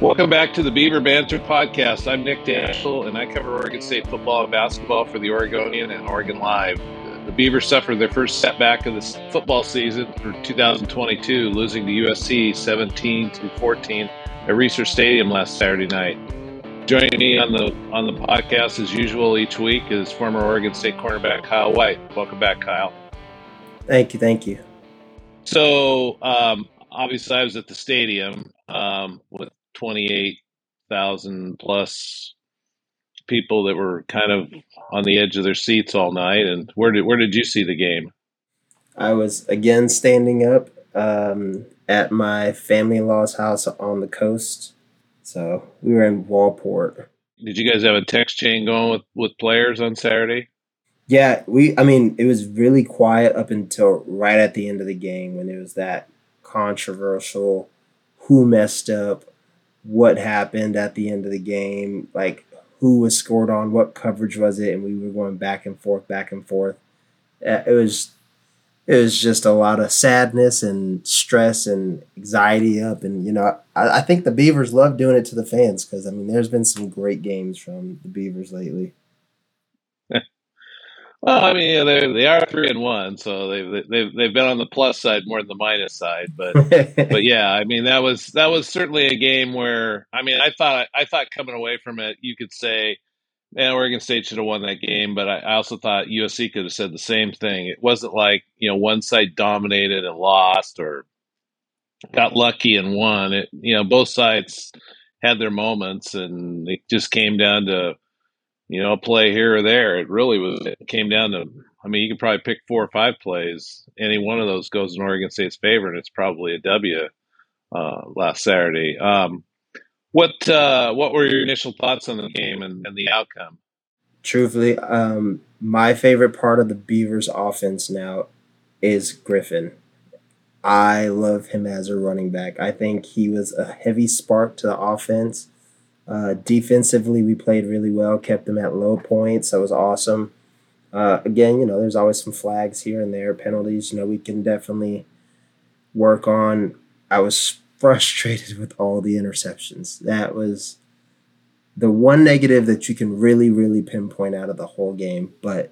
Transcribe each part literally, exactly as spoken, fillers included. Welcome back to the Beaver Banter Podcast. I'm Nick Daschel, and I cover Oregon State football and basketball for The Oregonian and Oregon Live. The Beavers suffered their first setback of the football season for two thousand twenty-two, losing to U S C seventeen to fourteen at Reser Stadium last Saturday night. Joining me on the on the podcast as usual each week is former Oregon State cornerback Kyle White. Welcome back, Kyle. Thank you, thank you. So, um, obviously, I was at the stadium um, with twenty-eight thousand plus people that were kind of on the edge of their seats all night. And where did where did you see the game? I was again standing up um, at my family-in-law's house on the coast. So we were in Walport. Did you guys have a text chain going with, with players on Saturday? Yeah, we. I mean, it was really quiet up until right at the end of the game when it was that controversial who messed up, what happened at the end of the game, like who was scored on, what coverage was it, and we were going back and forth, back and forth. Uh, it was it was just a lot of sadness and stress and anxiety up. And, you know, I, I think the Beavers love doing it to the fans because, I mean, there's been some great games from the Beavers lately. Well, I mean, they they are three and one, so they've they've they've been on the plus side more than the minus side. But but yeah, I mean, that was that was certainly a game where I mean, I thought I thought coming away from it, you could say, man, Oregon State should have won that game. But I, I also thought U S C could have said the same thing. It wasn't like, you know, one side dominated and lost or got lucky and won. It, you know, both sides had their moments, and it just came down to, you know, play here or there. It really was, it came down to, I mean, you could probably pick four or five plays. Any one of those goes in Oregon State's favor, and it's probably a W uh, last Saturday. Um, what uh, what were your initial thoughts on the game and, and the outcome? Truthfully, um, my favorite part of the Beavers' offense now is Griffin. I love him as a running back. I think he was a heavy spark to the offense. Uh, defensively, we played really well, kept them at low points. That was awesome. Uh, again, you know, there's always some flags here and there, penalties. You know, we can definitely work on. I was frustrated with all the interceptions. That was the one negative that you can really, really pinpoint out of the whole game. But,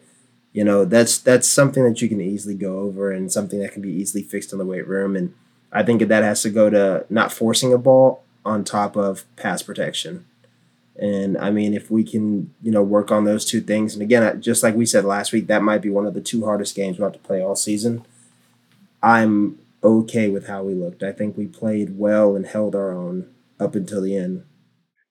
you know, that's that's something that you can easily go over and something that can be easily fixed in the weight room. And I think that has to go to not forcing a ball on top of pass protection. And, I mean, if we can, you know, work on those two things. And, again, just like we said last week, that might be one of the two hardest games we'll have to play all season. I'm okay with how we looked. I think we played well and held our own up until the end.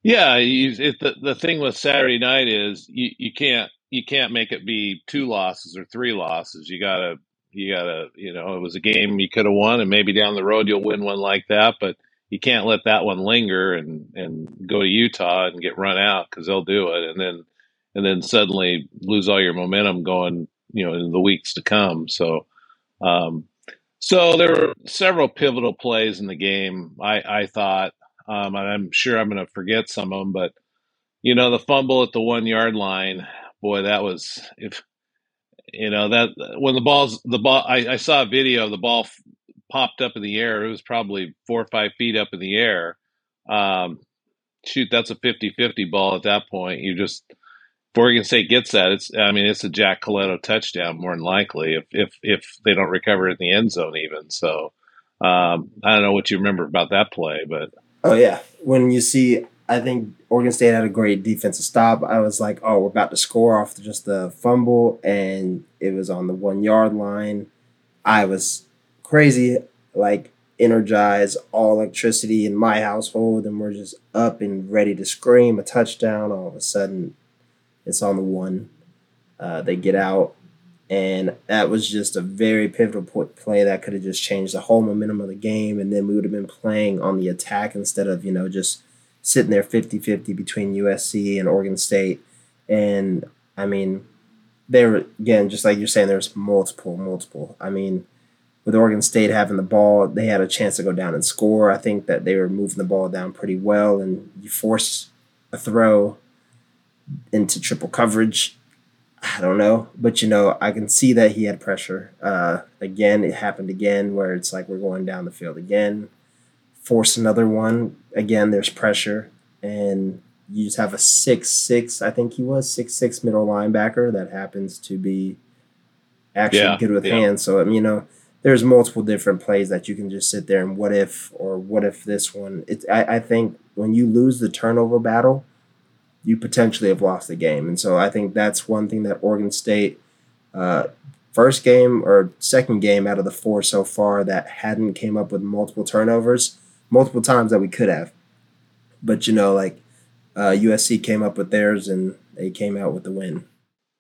Yeah, you, it, the, the thing with Saturday night is you, you can't you can't make it be two losses or three losses. You got to, you gotta, you know, it was a game you could have won, and maybe down the road you'll win one like that. But you can't let that one linger and, and go to Utah and get run out because they'll do it. And then and then suddenly lose all your momentum going, you know, in the weeks to come. So um, so there were several pivotal plays in the game, I, I thought. Um, and I'm sure I'm going to forget some of them. But, you know, the fumble at the one-yard line, boy, that was – if you know, that when the ball's – the ball, I, I saw a video of the ball – popped up in the air. It was probably four or five feet up in the air. Um, shoot, that's a fifty-fifty ball at that point. You just, if Oregon State gets that, it's, I mean, it's a Jack Coletto touchdown more than likely if if, if they don't recover in the end zone even. So um, I don't know what you remember about that play, but. Oh, yeah. When you see, I think Oregon State had a great defensive stop. I was like, oh, we're about to score off just the fumble, and it was on the one-yard line. I was crazy, like energized, all electricity in my household, and we're just up and ready to scream a touchdown. All of a sudden, it's on the one. Uh, they get out, And that was just a very pivotal point play that could have just changed the whole momentum of the game. And then we would have been playing on the attack instead of, you know, just sitting there fifty-fifty between U S C and Oregon State. And, I mean, there were, again, just like you're saying, there's multiple, multiple. I mean, with Oregon State having the ball, they had a chance to go down and score. I think that they were moving the ball down pretty well. And you force a throw into triple coverage. I don't know, but, you know, I can see that he had pressure. Uh, again, it happened again where it's like we're going down the field again. Force another one. Again, there's pressure. And you just have a six six, I think he was, six six middle linebacker that happens to be actually yeah, good with yeah. hands. So, I mean, you know, there's multiple different plays that you can just sit there and what if or what if this one. It's, I, I think when you lose the turnover battle, you potentially have lost the game. And so I think that's one thing that Oregon State, uh, first game or second game out of the four so far that hadn't came up with multiple turnovers, multiple times that we could have. But, you know, like uh, U S C came up with theirs and they came out with the win.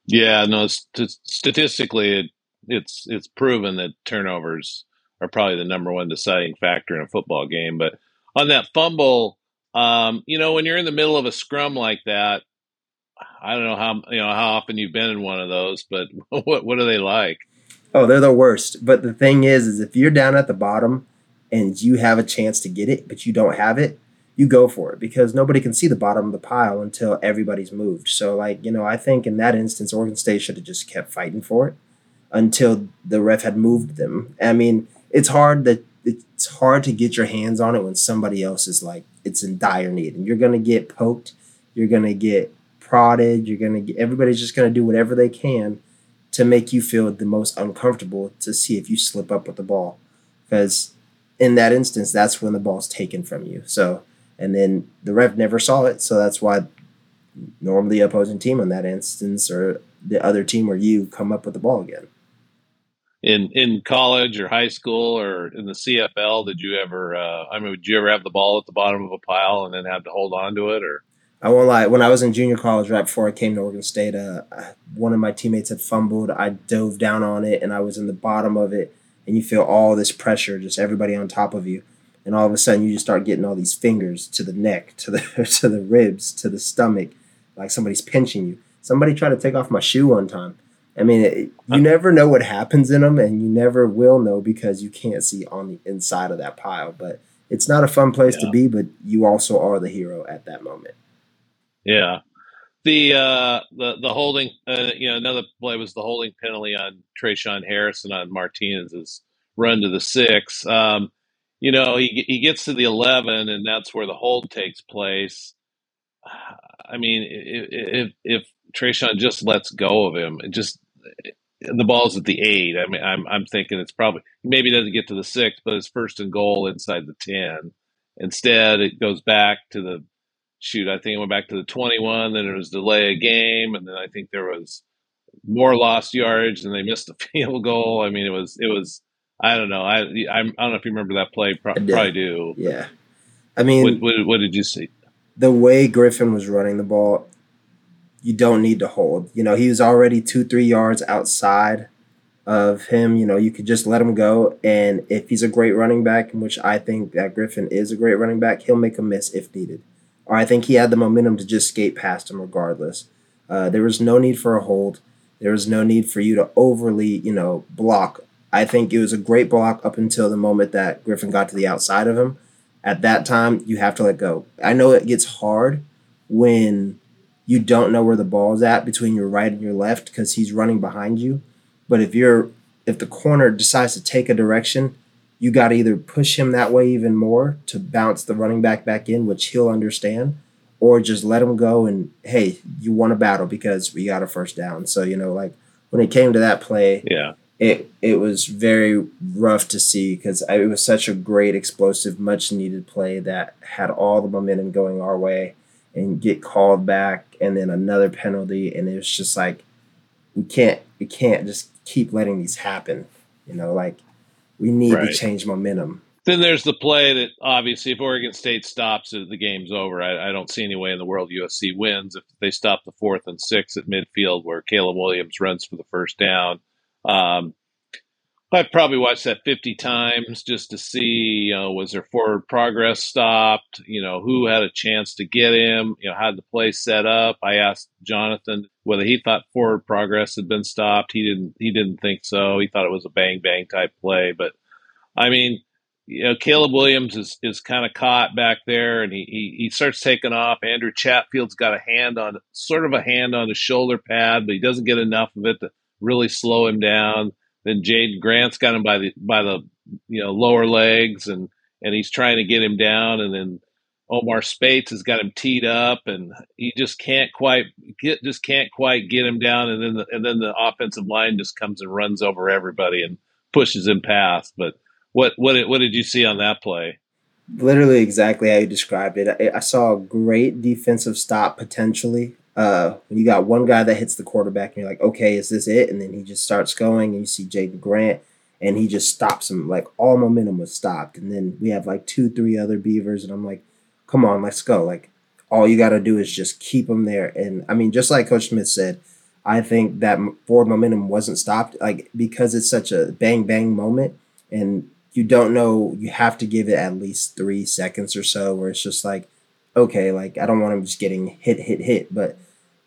Yeah, no, st- statistically, it, it's it's proven that turnovers are probably the number one deciding factor in a football game. But on that fumble, Um, you know, when you're in the middle of a scrum like that, I don't know how you know how often you've been in one of those, but what what are they like? Oh, they're the worst. But the thing is, is if you're down at the bottom and you have a chance to get it, but you don't have it, you go for it because nobody can see the bottom of the pile until everybody's moved. So, like, you know, I think in that instance, Oregon State should have just kept fighting for it until the ref had moved them. I mean, it's hard that it's hard to get your hands on it when somebody else is like, it's in dire need. And you're going to get poked. You're going to get prodded. You're going to get, everybody's just going to do whatever they can to make you feel the most uncomfortable to see if you slip up with the ball. Because in that instance, that's when the ball's taken from you. So, and then the ref never saw it. So that's why normally the opposing team in that instance or the other team or you come up with the ball again. In in college or high school or in the C F L, did you ever? Uh, I mean, did you ever have the ball at the bottom of a pile and then have to hold on to it? Or I won't lie, when I was in junior college, right before I came to Oregon State, uh, one of my teammates had fumbled. I dove down on it, and I was in the bottom of it. And you feel all this pressure, just everybody on top of you, and all of a sudden you just start getting all these fingers to the neck, to the to the ribs, to the stomach, like somebody's pinching you. Somebody tried to take off my shoe one time. I mean, it, you never know what happens in them, and you never will know because you can't see on the inside of that pile. But it's not a fun place yeah. to be, but you also are the hero at that moment. Yeah. The uh, the, the holding, uh, you know, another play was the holding penalty on TreShaun Harrison on Martinez's run to the six. Um, you know, he he gets to the eleven, and that's where the hold takes place. I mean, if if, if TreShaun just lets go of him, and just the ball's at the eight. I mean, I'm I'm thinking it's probably maybe doesn't get to the six, but it's first and goal inside the ten. Instead, it goes back to the shoot. I think it went back to the twenty-one. Then it was delay a game, and then I think there was more lost yardage, and they missed the field goal. I mean, it was it was I don't know. I I don't know if you remember that play. Pro- I probably do. Yeah. I mean, what, what, what did you see? The way Griffin was running the ball, you don't need to hold. You know, he was already two, three yards outside of him. You know, you could just let him go. And if he's a great running back, which I think that Griffin is a great running back, he'll make a miss if needed. Or I think he had the momentum to just skate past him regardless. Uh, there was no need for a hold. There was no need for you to overly, you know, block. I think it was a great block up until the moment that Griffin got to the outside of him. At that time, you have to let go. I know it gets hard when you don't know where the ball's at between your right and your left because he's running behind you. But if you're if the corner decides to take a direction, you got to either push him that way even more to bounce the running back back in, which he'll understand, or just let him go and, hey, you won a battle because we got a first down. So, you know, like when it came to that play, yeah, it it was very rough to see because it was such a great, explosive, much-needed play that had all the momentum going our way. And get called back, and then another penalty, and it's just like we can't, we can't just keep letting these happen. You know, like we need right. to change momentum. Then there's the play that obviously, if Oregon State stops it, the game's over. I, I don't see any way in the world U S C wins if they stop the fourth and six at midfield, where Caleb Williams runs for the first down. Um, I've probably watched that fifty times just to see, you know, was there forward progress stopped? You know, who had a chance to get him? You know, how did the play set up? I asked Jonathan whether he thought forward progress had been stopped. He didn't, he didn't think so. He thought it was a bang, bang type play. But I mean, you know, Caleb Williams is, is kind of caught back there, and he, he, he starts taking off. Andrew Chatfield's got a hand on, sort of a hand on his shoulder pad, but he doesn't get enough of it to really slow him down. Then Jaden Grant's got him by the by the you know lower legs, and, and he's trying to get him down. And then Omar Spates has got him teed up, and he just can't quite get just can't quite get him down. And then the, and then the offensive line just comes and runs over everybody and pushes him past. But what what did, what did you see on that play? Literally exactly how you described it. I, I saw a great defensive stop potentially. Uh, when you got one guy that hits the quarterback and you're like, okay, is this it? And then he just starts going, and you see Jaden Grant, and he just stops him. Like, all momentum was stopped. And then we have like two, three other Beavers, and I'm like, come on, let's go. Like, all you got to do is just keep them there. And I mean, just like Coach Smith said, I think that forward momentum wasn't stopped, like, because it's such a bang, bang moment, and you don't know, you have to give it at least three seconds or so where it's just like, okay, like, I don't want him just getting hit, hit, hit, but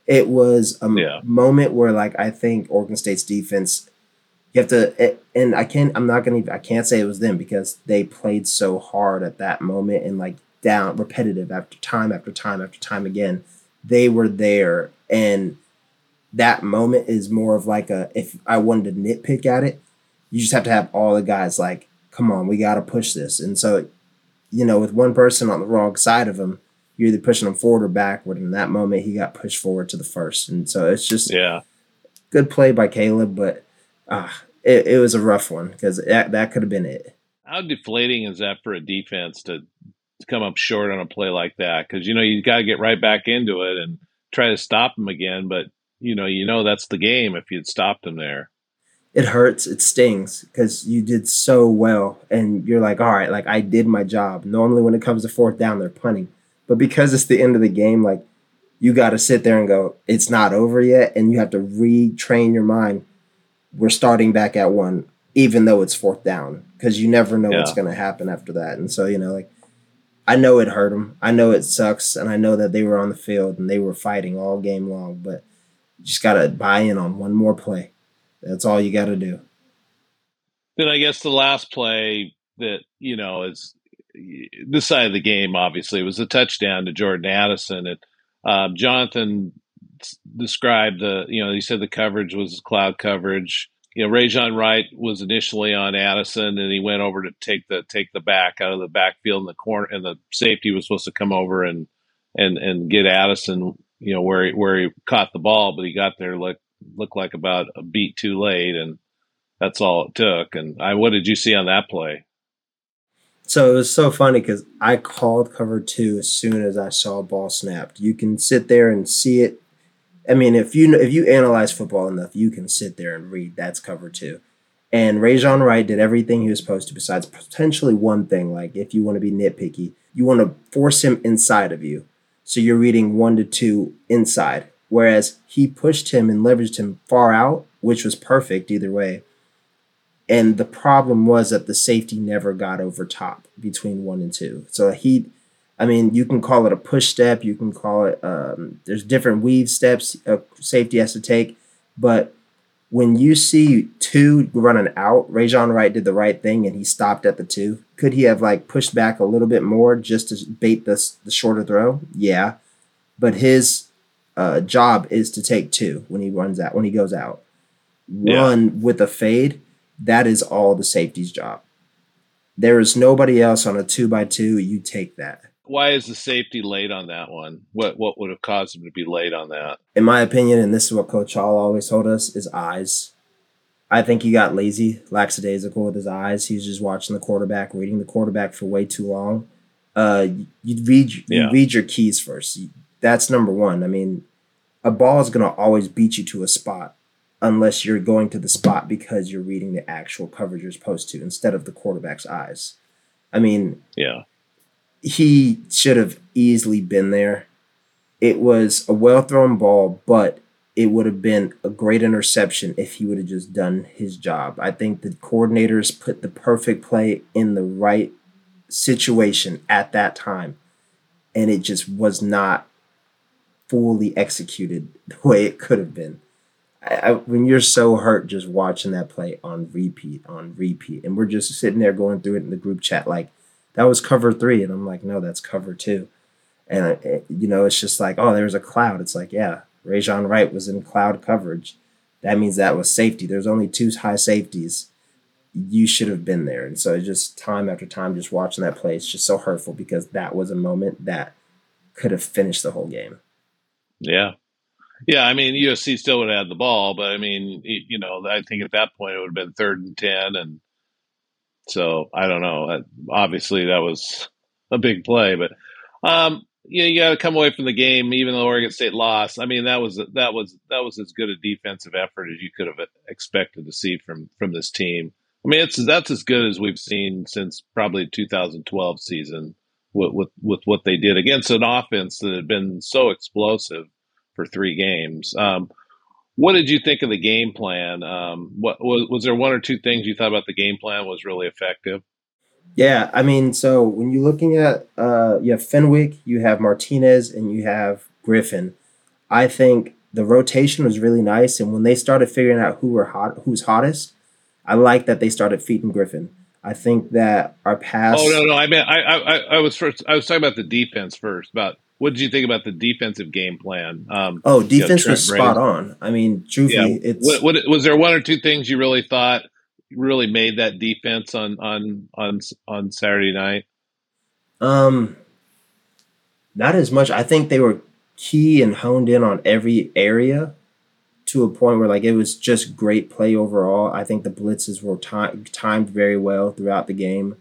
it was a yeah. moment where, like, I think Oregon State's defense, you have to, and I can't, I'm not going to, I can't say it was them because they played so hard at that moment and, like, down repetitive after time, after time, after time again, they were there. And that moment is more of like a, if I wanted to nitpick at it, you just have to have all the guys like, come on, we got to push this. And so, you know, with one person on the wrong side of them, you're either pushing him forward or backward. In that moment, he got pushed forward to the first. And so it's just yeah, good play by Caleb, but uh, it, it was a rough one because that, that could have been it. How deflating is that for a defense to, to come up short on a play like that? Because, you know, you got to get right back into it and try to stop him again. But, you know, you know that's the game if you'd stopped him there. It hurts. It stings because you did so well. And you're like, all right, like, I did my job. Normally when it comes to fourth down, they're punting. But because it's the end of the game, like, you got to sit there and go, it's not over yet. And you have to retrain your mind. We're starting back at one, even though it's fourth down, because you never know yeah. what's going to happen after that. And so, you know, like, I know it hurt them. I know it sucks. And I know that they were on the field and they were fighting all game long, but you just got to buy in on one more play. That's all you got to do. Then I guess the last play that, you know, is, this side of the game, obviously, was a touchdown to Jordan Addison. And uh, Jonathan described the, you know, he said the coverage was cloud coverage. You know, Rejzohn Wright was initially on Addison, and he went over to take the take the back out of the backfield in the corner, and the safety was supposed to come over and and and get Addison, you know, where he, where he caught the ball, but he got there look looked like about a beat too late, and that's all it took. And I, what did you see on that play? So it was so funny because I called cover two as soon as I saw ball snapped. You can sit there and see it. I mean, if you if you analyze football enough, you can sit there and read that's cover two. And Rejzohn Wright did everything he was supposed to besides potentially one thing. Like, if you want to be nitpicky, you want to force him inside of you. So you're reading one to two inside, whereas he pushed him and leveraged him far out, which was perfect either way. And the problem was that the safety never got over top between one and two. So he, I mean, you can call it a push step. You can call it, um, there's different weave steps a safety has to take. But when you see two running out, Rejzohn Wright did the right thing and he stopped at the two. Could he have like pushed back a little bit more just to bait the, the shorter throw? Yeah. But his uh, job is to take two when he runs out, when he goes out. Yeah. One with a fade. That is all the safety's job. There is nobody else on a two by two. You take that. Why is the safety late on that one? What what would have caused him to be late on that? In my opinion, and this is what Coach Hall always told us, is eyes. I think he got lazy, lackadaisical with his eyes. He was just watching the quarterback, reading the quarterback for way too long. Uh, you read you yeah. read your keys first. That's number one. I mean, a ball is going to always beat you to a spot, unless you're going to the spot because you're reading the actual coverage you're supposed to instead of the quarterback's eyes. I mean, yeah, he should have easily been there. It was a well-thrown ball, but it would have been a great interception if he would have just done his job. I think the coordinators put the perfect play in the right situation at that time, and it just was not fully executed the way it could have been. I, I, when you're so hurt just watching that play on repeat, on repeat, and we're just sitting there going through it in the group chat like, that was cover three, and I'm like, no, that's cover two. And, I, it, you know, it's just like, oh, there's a cloud. It's like, yeah, Rejzohn Wright was in cloud coverage. That means that was safety. There's only two high safeties. You should have been there. And so just time after time, just watching that play, it's just so hurtful because that was a moment that could have finished the whole game. Yeah. Yeah, I mean, U S C still would have had the ball, but, I mean, you know, I think at that point it would have been third and ten. And so, I don't know. Obviously, that was a big play. But, um, you know, you got to come away from the game, even though Oregon State lost. I mean, that was that was, that was as good a defensive effort as you could have expected to see from, from this team. I mean, it's that's as good as we've seen since probably two thousand twelve season with, with, with what they did against an offense that had been so explosive for three games. Um, what did you think of the game plan? Um, what was, was there one or two things you thought about the game plan was really effective? Yeah, I mean, so when you're looking at, uh, you have Fenwick, you have Martinez, and you have Griffin. I think the rotation was really nice, and when they started figuring out who were hot, who's hottest, I like that they started feeding Griffin. I think that our pass. Oh no, no, I mean, I, I, I was first. I was talking about the defense first. About what did you think about the defensive game plan? Um, oh, defense you know, was spot on. I mean, truthfully, yeah. it's what, what, was there one or two things you really thought really made that defense on on on on Saturday night? Um, not as much. I think they were key and honed in on every area, to a point where like it was just great play overall. I think the blitzes were time, timed very well throughout the game.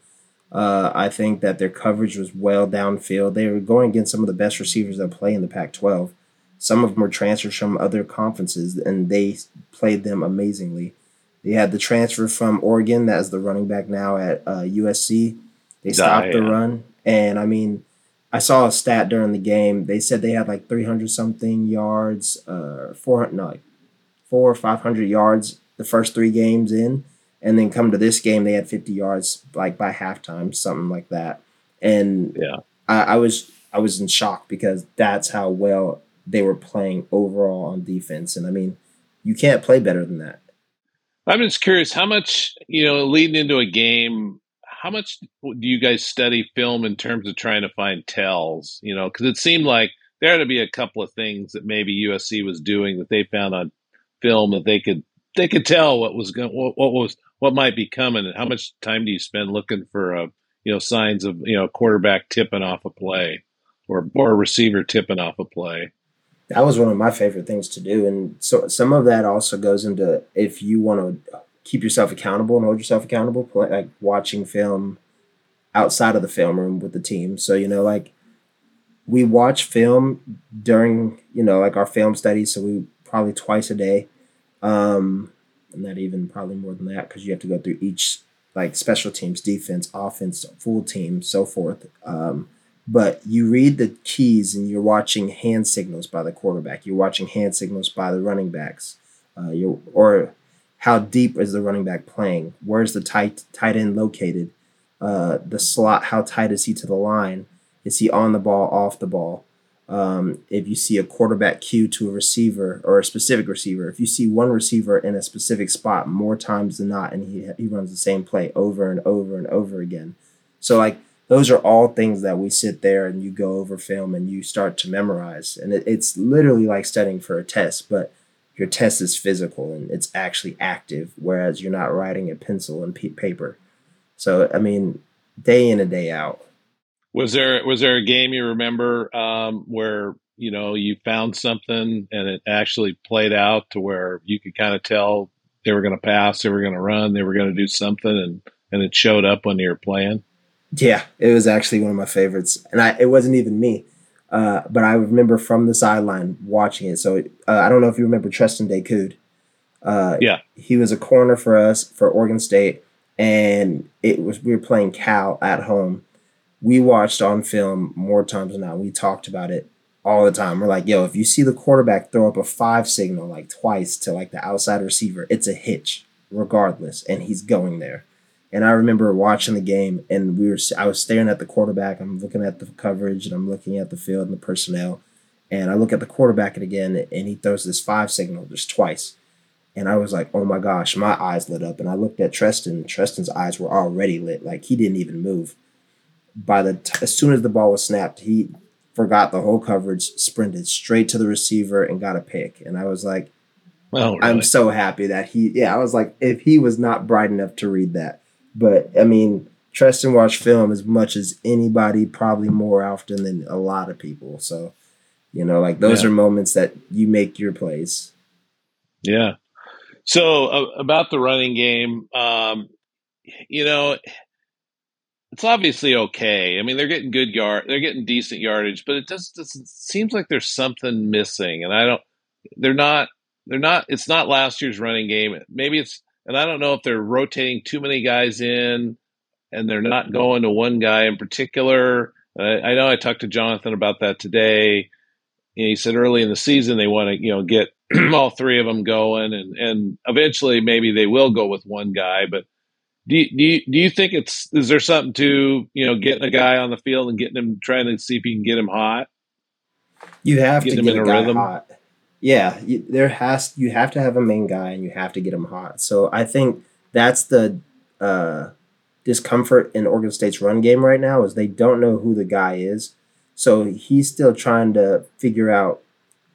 Uh, I think that their coverage was well downfield. They were going against some of the best receivers that play in the Pac twelve. Some of them were transfers from other conferences, and they played them amazingly. They had the transfer from Oregon that is the running back now at uh, U S C. They stopped yeah, yeah. the run, and I mean, I saw a stat during the game. They said they had like three hundred something yards, uh, four hundred, no, like four or five hundred yards the first three games in, and then come to this game, they had fifty yards like by halftime, something like that. And yeah. I, I was I was in shock because that's how well they were playing overall on defense. And I mean, you can't play better than that. I'm just curious how much, you know, leading into a game, how much do you guys study film in terms of trying to find tells, you know, because it seemed like there had to be a couple of things that maybe U S C was doing that they found on film that they could they could tell what was going what, what was what might be coming, and how much time do you spend looking for uh, you know signs of you know quarterback tipping off a play or or a receiver tipping off a play. That was one of my favorite things to do, and so some of that also goes into if you want to keep yourself accountable and hold yourself accountable, play, like watching film outside of the film room with the team. So you know like we watch film during you know like our film studies, so we probably twice a day, um, and not even probably more than that because you have to go through each like special teams, defense, offense, full team, so forth. Um, but you read the keys and you're watching hand signals by the quarterback. You're watching hand signals by the running backs. Uh, you or how deep is the running back playing? Where's the tight tight end located? Uh, the slot. How tight is he to the line? Is he on the ball? Off the ball? Um, if you see a quarterback cue to a receiver or a specific receiver, if you see one receiver in a specific spot more times than not, and he he runs the same play over and over and over again. So like those are all things that we sit there and you go over film and you start to memorize. And it, it's literally like studying for a test, but your test is physical and it's actually active, whereas you're not writing a pencil and pe- paper. So, I mean, day in and day out. Was there was there a game you remember um, where, you know, you found something and it actually played out to where you could kind of tell they were going to pass, they were going to run, they were going to do something, and, and it showed up when you were playing? Yeah, it was actually one of my favorites. And I, it wasn't even me, uh, but I remember from the sideline watching it. So it, uh, I don't know if you remember Tristan Decoud. Uh, yeah. He was a corner for us, for Oregon State, and it was we were playing Cal at home. We watched on film more times than not. We talked about it. all the time. We're like, yo, if you see the quarterback throw up a five signal like twice to like the outside receiver, it's a hitch regardless, and he's going there. And I remember watching the game, and we were I was staring at the quarterback. I'm looking at the coverage, and I'm looking at the field and the personnel. And I look at the quarterback again, and he throws this five signal just twice. And I was like, oh, my gosh, my eyes lit up. And I looked at Tristan, and Tristan's eyes were already lit. Like, he didn't even move. By the t- As soon as the ball was snapped, he forgot the whole coverage, sprinted straight to the receiver, and got a pick. And I was like, well, really? I'm so happy that he – yeah, I was like, if he was not bright enough to read that. But, I mean, Tristan watched film as much as anybody, probably more often than a lot of people. So, you know, like those yeah. are moments that you make your plays. Yeah. So uh, about the running game, um, you know, it's obviously okay. I mean, they're getting good yard, they're getting decent yardage, but it just doesn't seems like there's something missing. And I don't, they're not, they're not, it's not last year's running game. Maybe it's, and I don't know if they're rotating too many guys in and they're not going to one guy in particular. Uh, I know I talked to Jonathan about that today. You know, he said early in the season they want to, you know, get all three of them going, and, and eventually maybe they will go with one guy. But do you, do you, do you think it's is there something to, you know, getting a guy on the field and getting him, trying to see if you can get him hot? You have getting to get him in a, a rhythm. Hot. Yeah, you, there has you have to have a main guy and you have to get him hot. So I think that's the uh, discomfort in Oregon State's run game right now is they don't know who the guy is. So he's still trying to figure out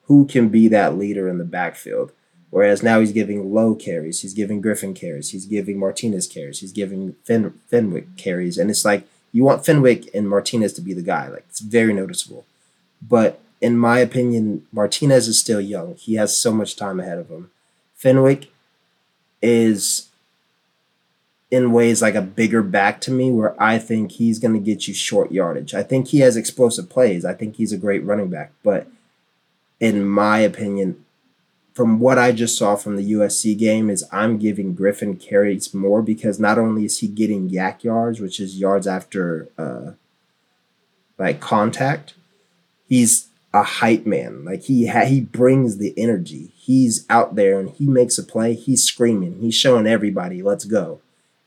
who can be that leader in the backfield. Whereas now he's giving Low carries, he's giving Griffin carries, he's giving Martinez carries, he's giving Fen- Fenwick carries. And it's like you want Fenwick and Martinez to be the guy. Like, it's very noticeable. But in my opinion, Martinez is still young. He has so much time ahead of him. Fenwick is in ways like a bigger back to me, where I think he's going to get you short yardage. I think he has explosive plays. I think he's a great running back. But in my opinion, from what I just saw from the U S C game, is I'm giving Griffin carries more because not only is he getting yak yards, which is yards after uh, like contact, he's a hype man. Like he ha- he brings the energy. He's out there and he makes a play. He's screaming. He's showing everybody, let's go.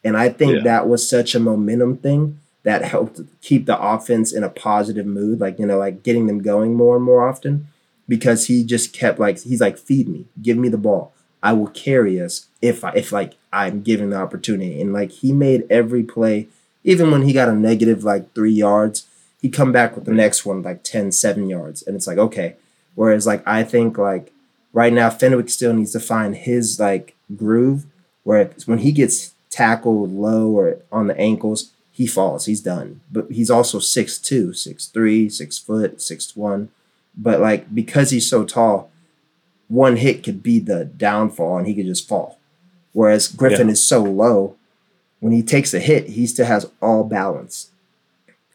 And I think yeah. that was such a momentum thing that helped keep the offense in a positive mood. Like, you know, like getting them going more and more often, because he just kept like, he's like, feed me, give me the ball. I will carry us if I, if like I'm given the opportunity. And like, he made every play, even when he got a negative, like three yards, he'd come back with the next one, like ten, seven yards. And it's like, okay. Whereas like, I think like right now, Fenwick still needs to find his like groove where when he gets tackled low or on the ankles, he falls. He's done. But he's also six two, six three, six foot, six one. But like, because he's so tall, one hit could be the downfall and he could just fall. Whereas Griffin yeah. is so low, when he takes a hit, he still has all balance.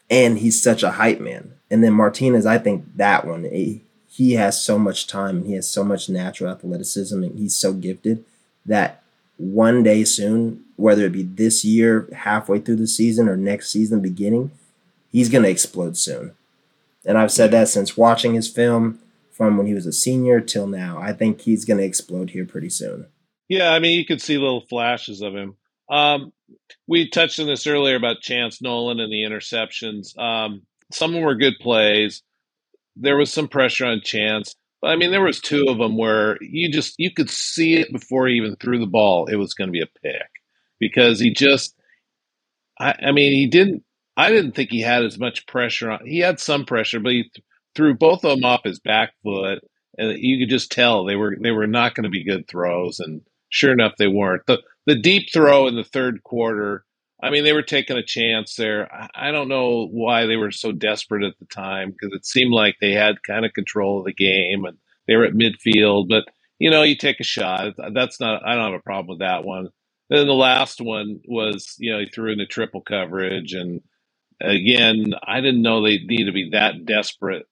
And he's such a hype man. And then Martinez, I think that one, he, he has so much time and he has so much natural athleticism and he's so gifted that one day soon, whether it be this year, halfway through the season, or next season beginning, he's going to explode soon. And I've said that since watching his film from when he was a senior till now. I think he's going to explode here pretty soon. Yeah, I mean, you could see little flashes of him. Um, we touched on this earlier about Chance Nolan and the interceptions. Um, some of them were good plays. There was some pressure on Chance. I mean, there was two of them where you just you could see it before he even threw the ball. It was going to be a pick because he just, I, I mean, he didn't. I didn't think he had as much pressure on. He had some pressure, but he th- threw both of them off his back foot, and you could just tell they were they were not going to be good throws. And sure enough, they weren't. the The deep throw in the third quarter. I mean, they were taking a chance there. I, I don't know why they were so desperate at the time because it seemed like they had kind of control of the game and they were at midfield. But, you know, you take a shot. That's not – I don't have a problem with that one. Then the last one was, you know, he threw in a triple coverage. And, again, I didn't know they need to be that desperate.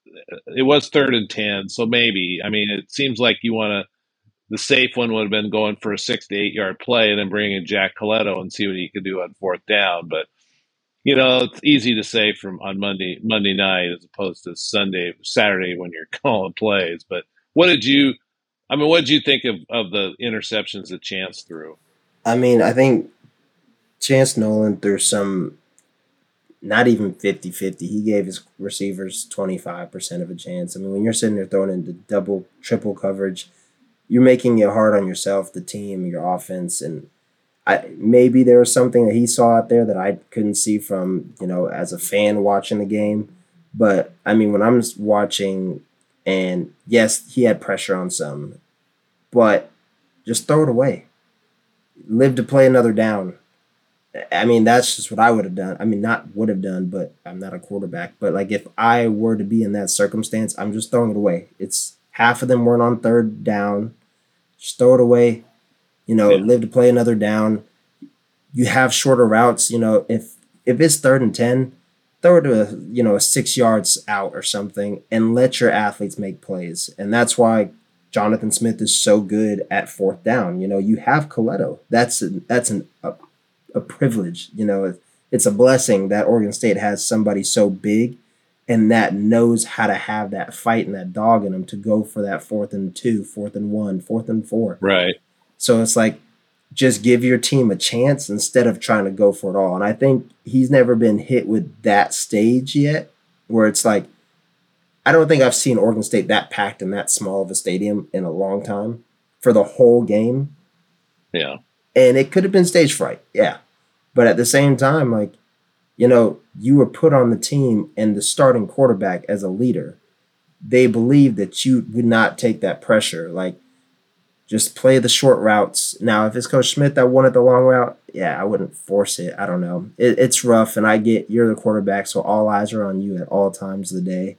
It was third and ten, so maybe. I mean, it seems like you want to – the safe one would have been going for a six to eight yard play and then bring in Jack Coletto and see what he could do on fourth down. But you know, it's easy to say from on Monday Monday night as opposed to Sunday, Saturday when you're calling plays. But what did you – I mean, what did you think of, of the interceptions that Chance threw? I mean, I think Chance Nolan threw some – not even fifty-fifty. He gave his receivers twenty-five percent of a chance. I mean, when you're sitting there throwing into double, triple coverage, you're making it hard on yourself, the team, your offense, and – I, maybe there was something that he saw out there that I couldn't see from, you know, as a fan watching the game. But, I mean, when I'm watching, and yes, he had pressure on some, but just throw it away. Live to play another down. I mean, that's just what I would have done. I mean, not would have done, but I'm not a quarterback. But, like, if I were to be in that circumstance, I'm just throwing it away. It's half of them weren't on third down. Just throw it away. You know, yeah. Live to play another down. You have shorter routes. You know, if if it's third and ten, throw it to a, you know, a six yards out or something, and let your athletes make plays. And that's why Jonathan Smith is so good at fourth down. You know, you have Coletto. That's a, that's an, a a privilege. You know, it's a blessing that Oregon State has somebody so big and that knows how to have that fight and that dog in them to go for that fourth and two, fourth and one, fourth and four. Right. So it's like, just give your team a chance instead of trying to go for it all. And I think he's never been hit with that stage yet, where it's like, I don't think I've seen Oregon State that packed in that small of a stadium in a long time for the whole game. Yeah. And it could have been stage fright. Yeah. But at the same time, like, you know, you were put on the team and the starting quarterback as a leader. They believed that you would not take that pressure. Like, just play the short routes. Now, if it's Coach Smith that wanted the long route, yeah, I wouldn't force it. I don't know. It, it's rough, and I get you're the quarterback, so all eyes are on you at all times of the day.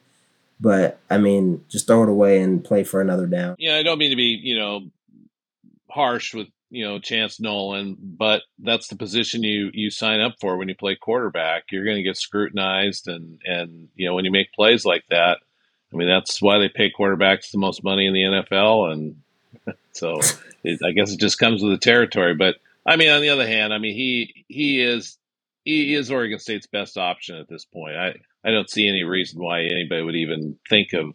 But, I mean, just throw it away and play for another down. Yeah, I don't mean to be, you know, harsh with, you know, Chance Nolan, but that's the position you, you sign up for when you play quarterback. You're going to get scrutinized, and, and, you know, when you make plays like that, I mean, that's why they pay quarterbacks the most money in the N F L, and so it, I guess it just comes with the territory. But, I mean, on the other hand, I mean, he he is he is Oregon State's best option at this point. I, I don't see any reason why anybody would even think of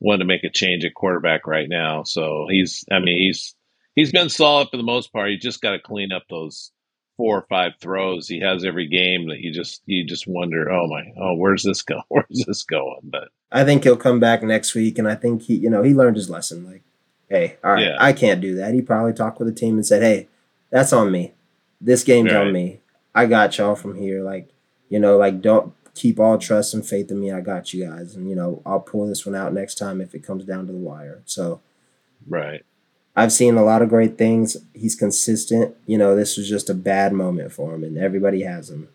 wanting to make a change at quarterback right now. So he's I mean, he's he's been solid for the most part. He just got to clean up those four or five throws he has every game that you just you just wonder, oh my, oh, where's this going? Where's this going? But I think he'll come back next week, and I think he, you know, he learned his lesson. Like, hey, all right, yeah. I can't do that. He probably talked with the team and said, hey, that's on me. This game's right. on me. I got y'all from here. Like, you know, like, don't keep all trust and faith in me. I got you guys. And, you know, I'll pull this one out next time if it comes down to the wire. So, right. I've seen a lot of great things. He's consistent. You know, this was just a bad moment for him, and everybody has him.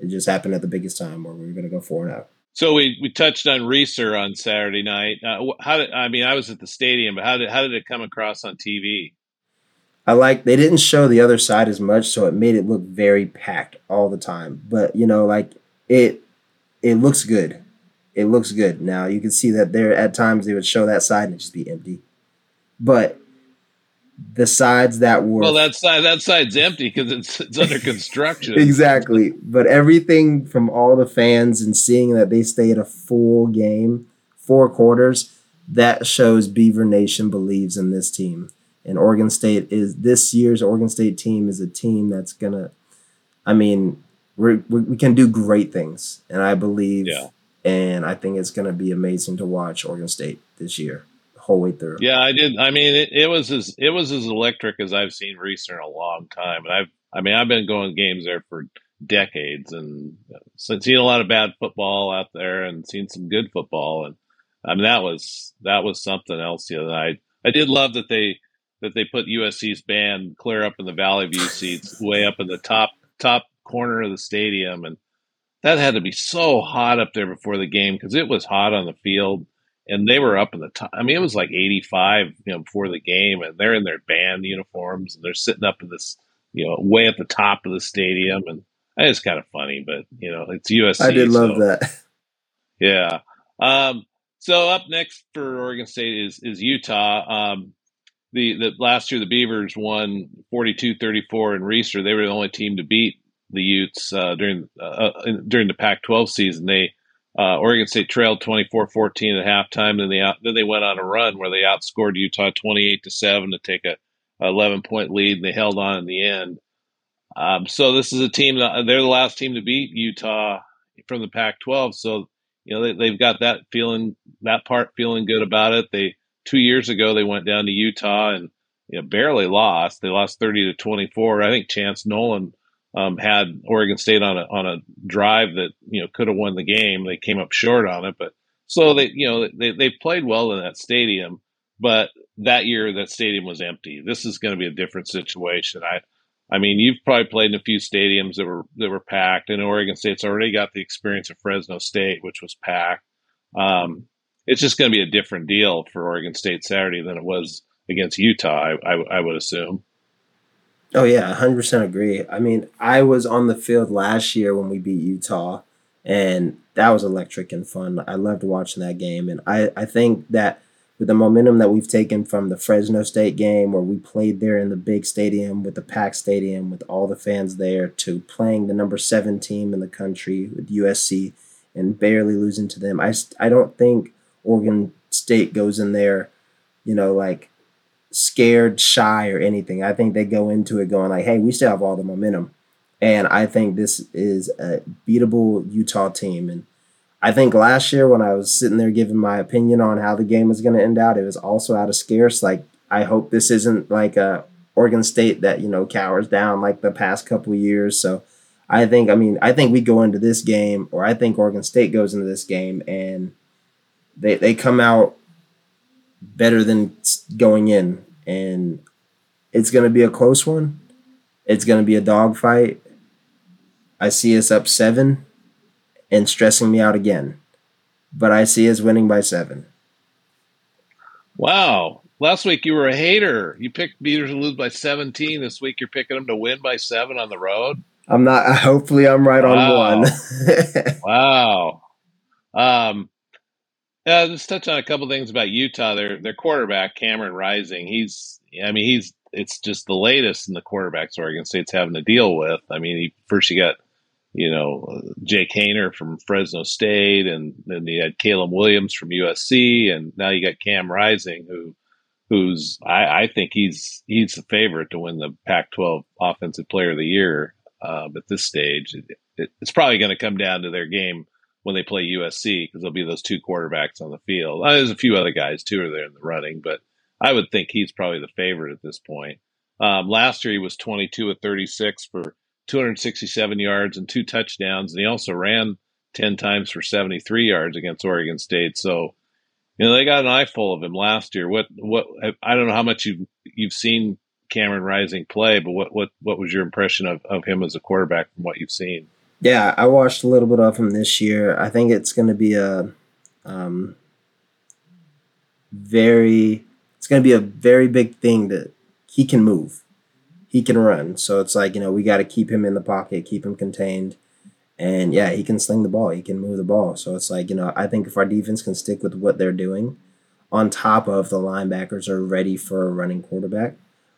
It just happened at the biggest time where we were going to go four and out. So we, we touched on Reser on Saturday night. Uh, how did I mean? I was at the stadium, but how did how did it come across on T V? I like they didn't show the other side as much, so it made it look very packed all the time. But you know, like it, it looks good. It looks good. Now you can see that there at times they would show that side and it'd just be empty. But the sides that were well, that side that side's empty because it's it's under construction. Exactly, but everything from all the fans and seeing that they stayed a full game, four quarters, that shows Beaver Nation believes in this team. And Oregon State is this year's Oregon State team is a team that's gonna. I mean, we're, we we can do great things, and I believe, yeah. and I think it's gonna be amazing to watch Oregon State this year. Whole way through. Yeah, I did. I mean, it, it was as it was as electric as I've seen Reser in a long time, and I've I mean I've been going games there for decades, and so seen a lot of bad football out there, and seen some good football, and I mean that was that was something else the other night. I did love that they that they put U S C's band clear up in the Valley View seats, way up in the top top corner of the stadium, and that had to be so hot up there before the game because it was hot on the field. And they were up in the top. I mean, it was like eighty-five, you know, before the game, and they're in their band uniforms, and they're sitting up in this, you know, way at the top of the stadium, and it's kind of funny, but you know, it's U S C. I did love so, that. Yeah. Um, so up next for Oregon State is is Utah. Um, the the last year the Beavers won forty-two thirty-four in Reser. They were the only team to beat the Utes uh, during uh, during the Pac twelve season. They uh, Oregon State trailed twenty-four fourteen at halftime, and they out, then they went on a run where they outscored Utah twenty-eight to seven to take a eleven point lead, and they held on in the end. Um, so this is a team that, they're the last team to beat Utah from the Pac twelve. So you know they, they've got that feeling, that part feeling good about it. They two years ago they went down to Utah and you know barely lost. They lost thirty to twenty-four. I think Chance Nolan um, had Oregon State on a on a drive that you know could have won the game. They came up short on it, but so they you know they they played well in that stadium. But that year, that stadium was empty. This is going to be a different situation. I, I mean, you've probably played in a few stadiums that were that were packed, and Oregon State's already got the experience of Fresno State, which was packed. Um, it's just going to be a different deal for Oregon State Saturday than it was against Utah. I, I, I would assume. Oh yeah, one hundred percent agree. I mean, I was on the field last year when we beat Utah, and that was electric and fun. I loved watching that game, and I, I think that. With the momentum that we've taken from the Fresno State game where we played there in the big stadium with the packed stadium with all the fans there to playing the number seven team in the country with U S C and barely losing to them. I, I don't think Oregon State goes in there, you know, like scared, shy or anything. I think they go into it going like, hey, we still have all the momentum. And I think this is a beatable Utah team. And I think last year when I was sitting there giving my opinion on how the game was going to end out, it was also out of scarce. Like, I hope this isn't like a Oregon State that, you know, cowers down like the past couple of years. So I think, I mean, I think we go into this game or I think Oregon State goes into this game and they, they come out better than going in. And it's going to be a close one. It's going to be a dogfight. I see us up seven. And stressing me out again. But I see us winning by seven. Wow. Last week you were a hater. You picked Beavers to lose by seventeen. This week you're picking them to win by seven on the road. I'm not. Hopefully I'm right wow. on one. Wow. Um, uh, let's touch on a couple things about Utah. Their their quarterback, Cameron Rising, he's, I mean, he's, it's just the latest in the quarterbacks Oregon State's having to deal with. I mean, he, first you got, you know, Jake Hayner from Fresno State, and then you had Caleb Williams from U S C, and now you got Cam Rising, who, who's I, I think he's he's the favorite to win the Pac twelve Offensive Player of the Year um, at this stage. It, it, it's probably going to come down to their game when they play U S C because there'll be those two quarterbacks on the field. Uh, there's a few other guys too are there in the running, but I would think he's probably the favorite at this point. Um, last year he was twenty-two of thirty-six for two hundred sixty-seven yards and two touchdowns, and he also ran ten times for seventy-three yards against Oregon State. So, you know, they got an eye full of him last year. What, what? I don't know how much you've you've seen Cameron Rising play, but what, what, what was your impression of, of him as a quarterback from what you've seen? Yeah, I watched a little bit of him this year. I think it's going to be a um, very, it's going to be a very big thing that he can move. He can run. So it's like, you know, we got to keep him in the pocket, keep him contained. And, yeah, he can sling the ball. He can move the ball. So it's like, you know, I think if our defense can stick with what they're doing, on top of the linebackers are ready for a running quarterback,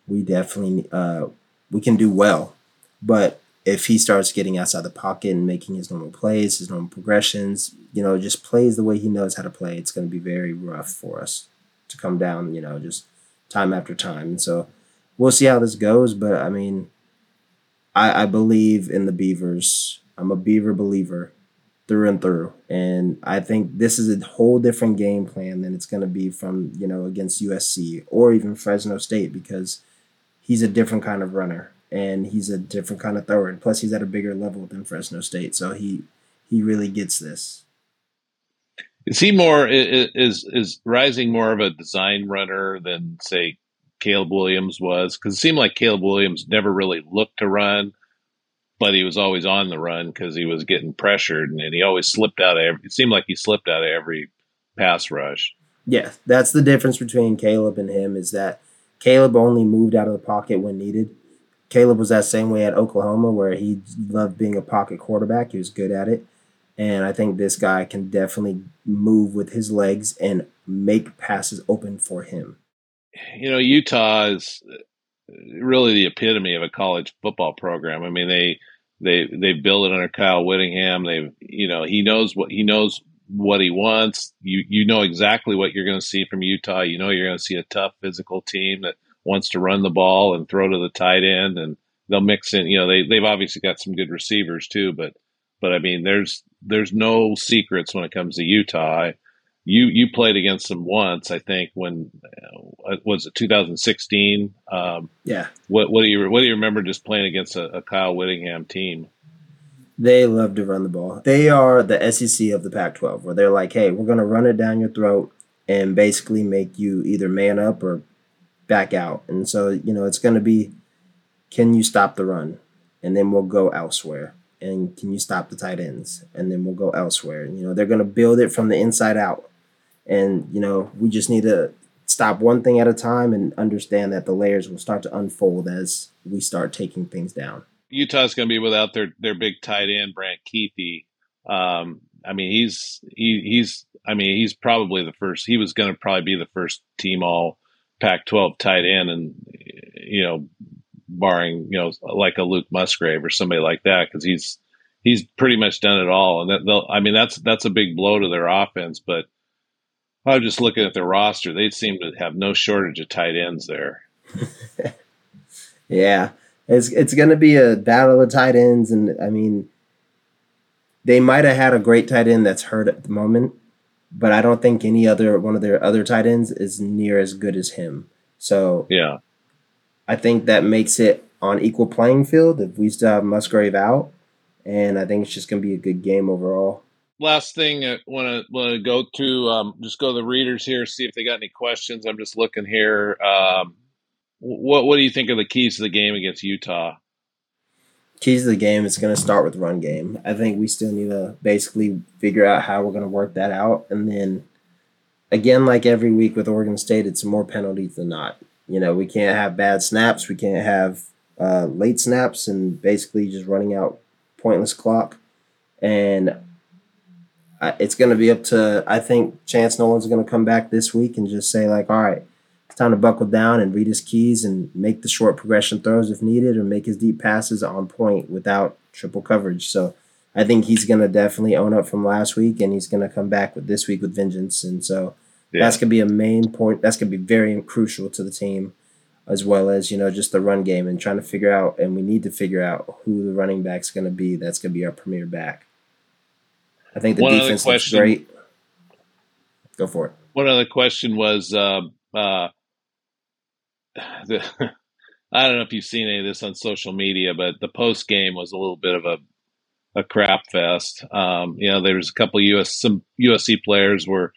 we definitely uh, we can do well. But if he starts getting outside the pocket and making his normal plays, his normal progressions, you know, just plays the way he knows how to play, it's going to be very rough for us to come down, you know, just time after time. And so we'll see how this goes, but, I mean, I, I believe in the Beavers. I'm a Beaver believer through and through, and I think this is a whole different game plan than it's going to be from, you know, against U S C or even Fresno State because he's a different kind of runner, and he's a different kind of thrower, and plus he's at a bigger level than Fresno State, so he, he really gets this. Is he more – is is Rising more of a design runner than, say, Caleb Williams was, because it seemed like Caleb Williams never really looked to run, but he was always on the run because he was getting pressured, and, and he always slipped out of every, it seemed like he slipped out of every pass rush. Yeah, that's the difference between Caleb and him is that Caleb only moved out of the pocket when needed. Caleb was that same way at Oklahoma where he loved being a pocket quarterback. He was good at it, and I think this guy can definitely move with his legs and make passes open for him. You know, Utah is really the epitome of a college football program. I mean, they They they build it under Kyle Whittingham. They you know he knows what he knows what he wants. You you know exactly what you're going to see from Utah. You know you're going to see a tough physical team that wants to run the ball and throw to the tight end, and they'll mix in. You know they they've obviously got some good receivers too, but but I mean there's there's no secrets when it comes to Utah. You you played against them once, I think. When uh, was it two thousand sixteen? Um, yeah. What what do you what do you remember just playing against a, a Kyle Whittingham team? They love to run the ball. They are the S E C of the Pac twelve, where they're like, hey, we're going to run it down your throat and basically make you either man up or back out. And so you know it's going to be, can you stop the run, and then we'll go elsewhere. And can you stop the tight ends, and then we'll go elsewhere. And, you know they're going to build it from the inside out. And, you know, we just need to stop one thing at a time and understand that the layers will start to unfold as we start taking things down. Utah's going to be without their, their big tight end, Brant Keithy. Um, I mean, he's he, he's I mean, he's probably the first. He was going to probably be the first team all Pac twelve tight end. And, you know, barring, you know, like a Luke Musgrave or somebody like that, because he's he's pretty much done it all. And that they'll I mean, that's that's a big blow to their offense. But I was just looking at their roster. They seem to have no shortage of tight ends there. Yeah. It's it's going to be a battle of tight ends. And, I mean, they might have had a great tight end that's hurt at the moment, but I don't think any other one of their other tight ends is near as good as him. So, yeah, I think that makes it on equal playing field if we still have Musgrave out. And I think it's just going to be a good game overall. Last thing I want to want to go to, um, just go to the readers here, see if they got any questions. I'm just looking here. Um, what what do you think are the keys to the game against Utah? Keys to the game is going to start with run game. I think we still need to basically figure out how we're going to work that out. And then, again, like every week with Oregon State, it's more penalties than not. You know, we can't have bad snaps. We can't have uh, late snaps and basically just running out pointless clock. And it's going to be up to, I think, Chance Nolan's going to come back this week and just say, like, all right, it's time to buckle down and read his keys and make the short progression throws if needed or make his deep passes on point without triple coverage. So I think he's going to definitely own up from last week, and he's going to come back with this week with vengeance. And so yeah. That's going to be a main point. That's going to be very crucial to the team, as well as, you know, just the run game and trying to figure out, and we need to figure out who the running back's going to be. That's going to be our premier back. I think the one defense looks great. Go for it. One other question was, uh, uh, the, I don't know if you've seen any of this on social media, but the post game was a little bit of a a crap fest. Um, you know, there was a couple of U S some U S C players were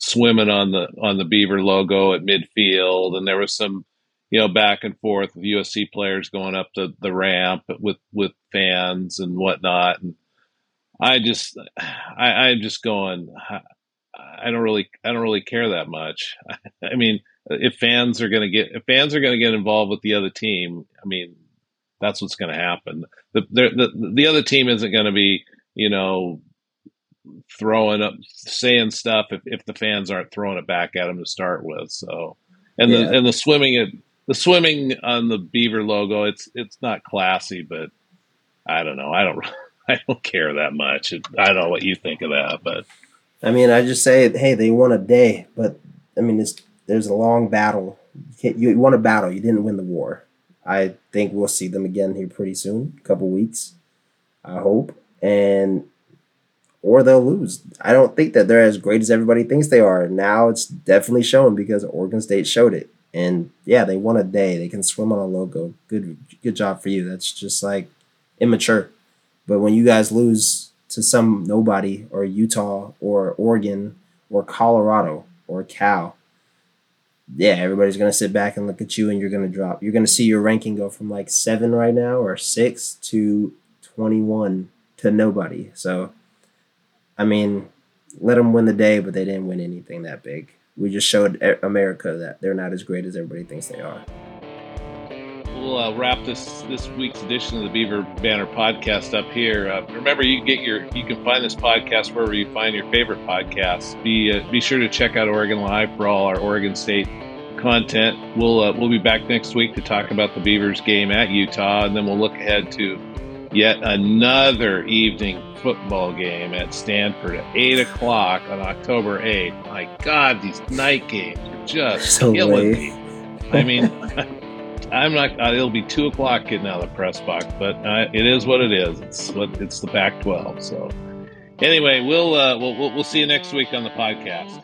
swimming on the on the Beaver logo at midfield, and there was some you know back and forth with U S C players going up the, the ramp with with fans and whatnot, and. I just, I, I'm just going. I don't really, I don't really care that much. I mean, if fans are going to get, if fans are going to get involved with the other team, I mean, that's what's going to happen. The, the the the other team isn't going to be, you know, throwing up, saying stuff if, if the fans aren't throwing it back at them to start with. So, and yeah. the and the swimming, the swimming on the Beaver logo, it's it's not classy, but I don't know, I don't. I don't care that much. I don't know what you think of that, but I mean, I just say, hey, they won a day, but I mean, it's, there's a long battle. You, you won a battle. You didn't win the war. I think we'll see them again here pretty soon, a couple weeks, I hope, and or they'll lose. I don't think that they're as great as everybody thinks they are. Now it's definitely shown because Oregon State showed it, and yeah, they won a day. They can swim on a logo. Good, good job for you. That's just like immature. But when you guys lose to some nobody or Utah or Oregon or Colorado or Cal, yeah, everybody's going to sit back and look at you and you're going to drop. You're going to see your ranking go from like seven right now or six to twenty-one to nobody. So, I mean, let them win the day, but they didn't win anything that big. We just showed America that they're not as great as everybody thinks they are. We'll uh, wrap this this week's edition of the Beaver Banter Podcast up here. Uh, remember, you can get your you can find this podcast wherever you find your favorite podcasts. Be uh, be sure to check out Oregon Live for all our Oregon State content. We'll uh, we'll be back next week to talk about the Beavers game at Utah, and then we'll look ahead to yet another evening football game at Stanford at eight o'clock on October eighth. My God, these night games are just so killing late. me. I mean, I'm not, it'll be two o'clock getting out of the press box, but uh, it is what it is. It's what it's the Pac twelve. So anyway, we'll, uh, we'll, we'll, we'll see you next week on the podcast.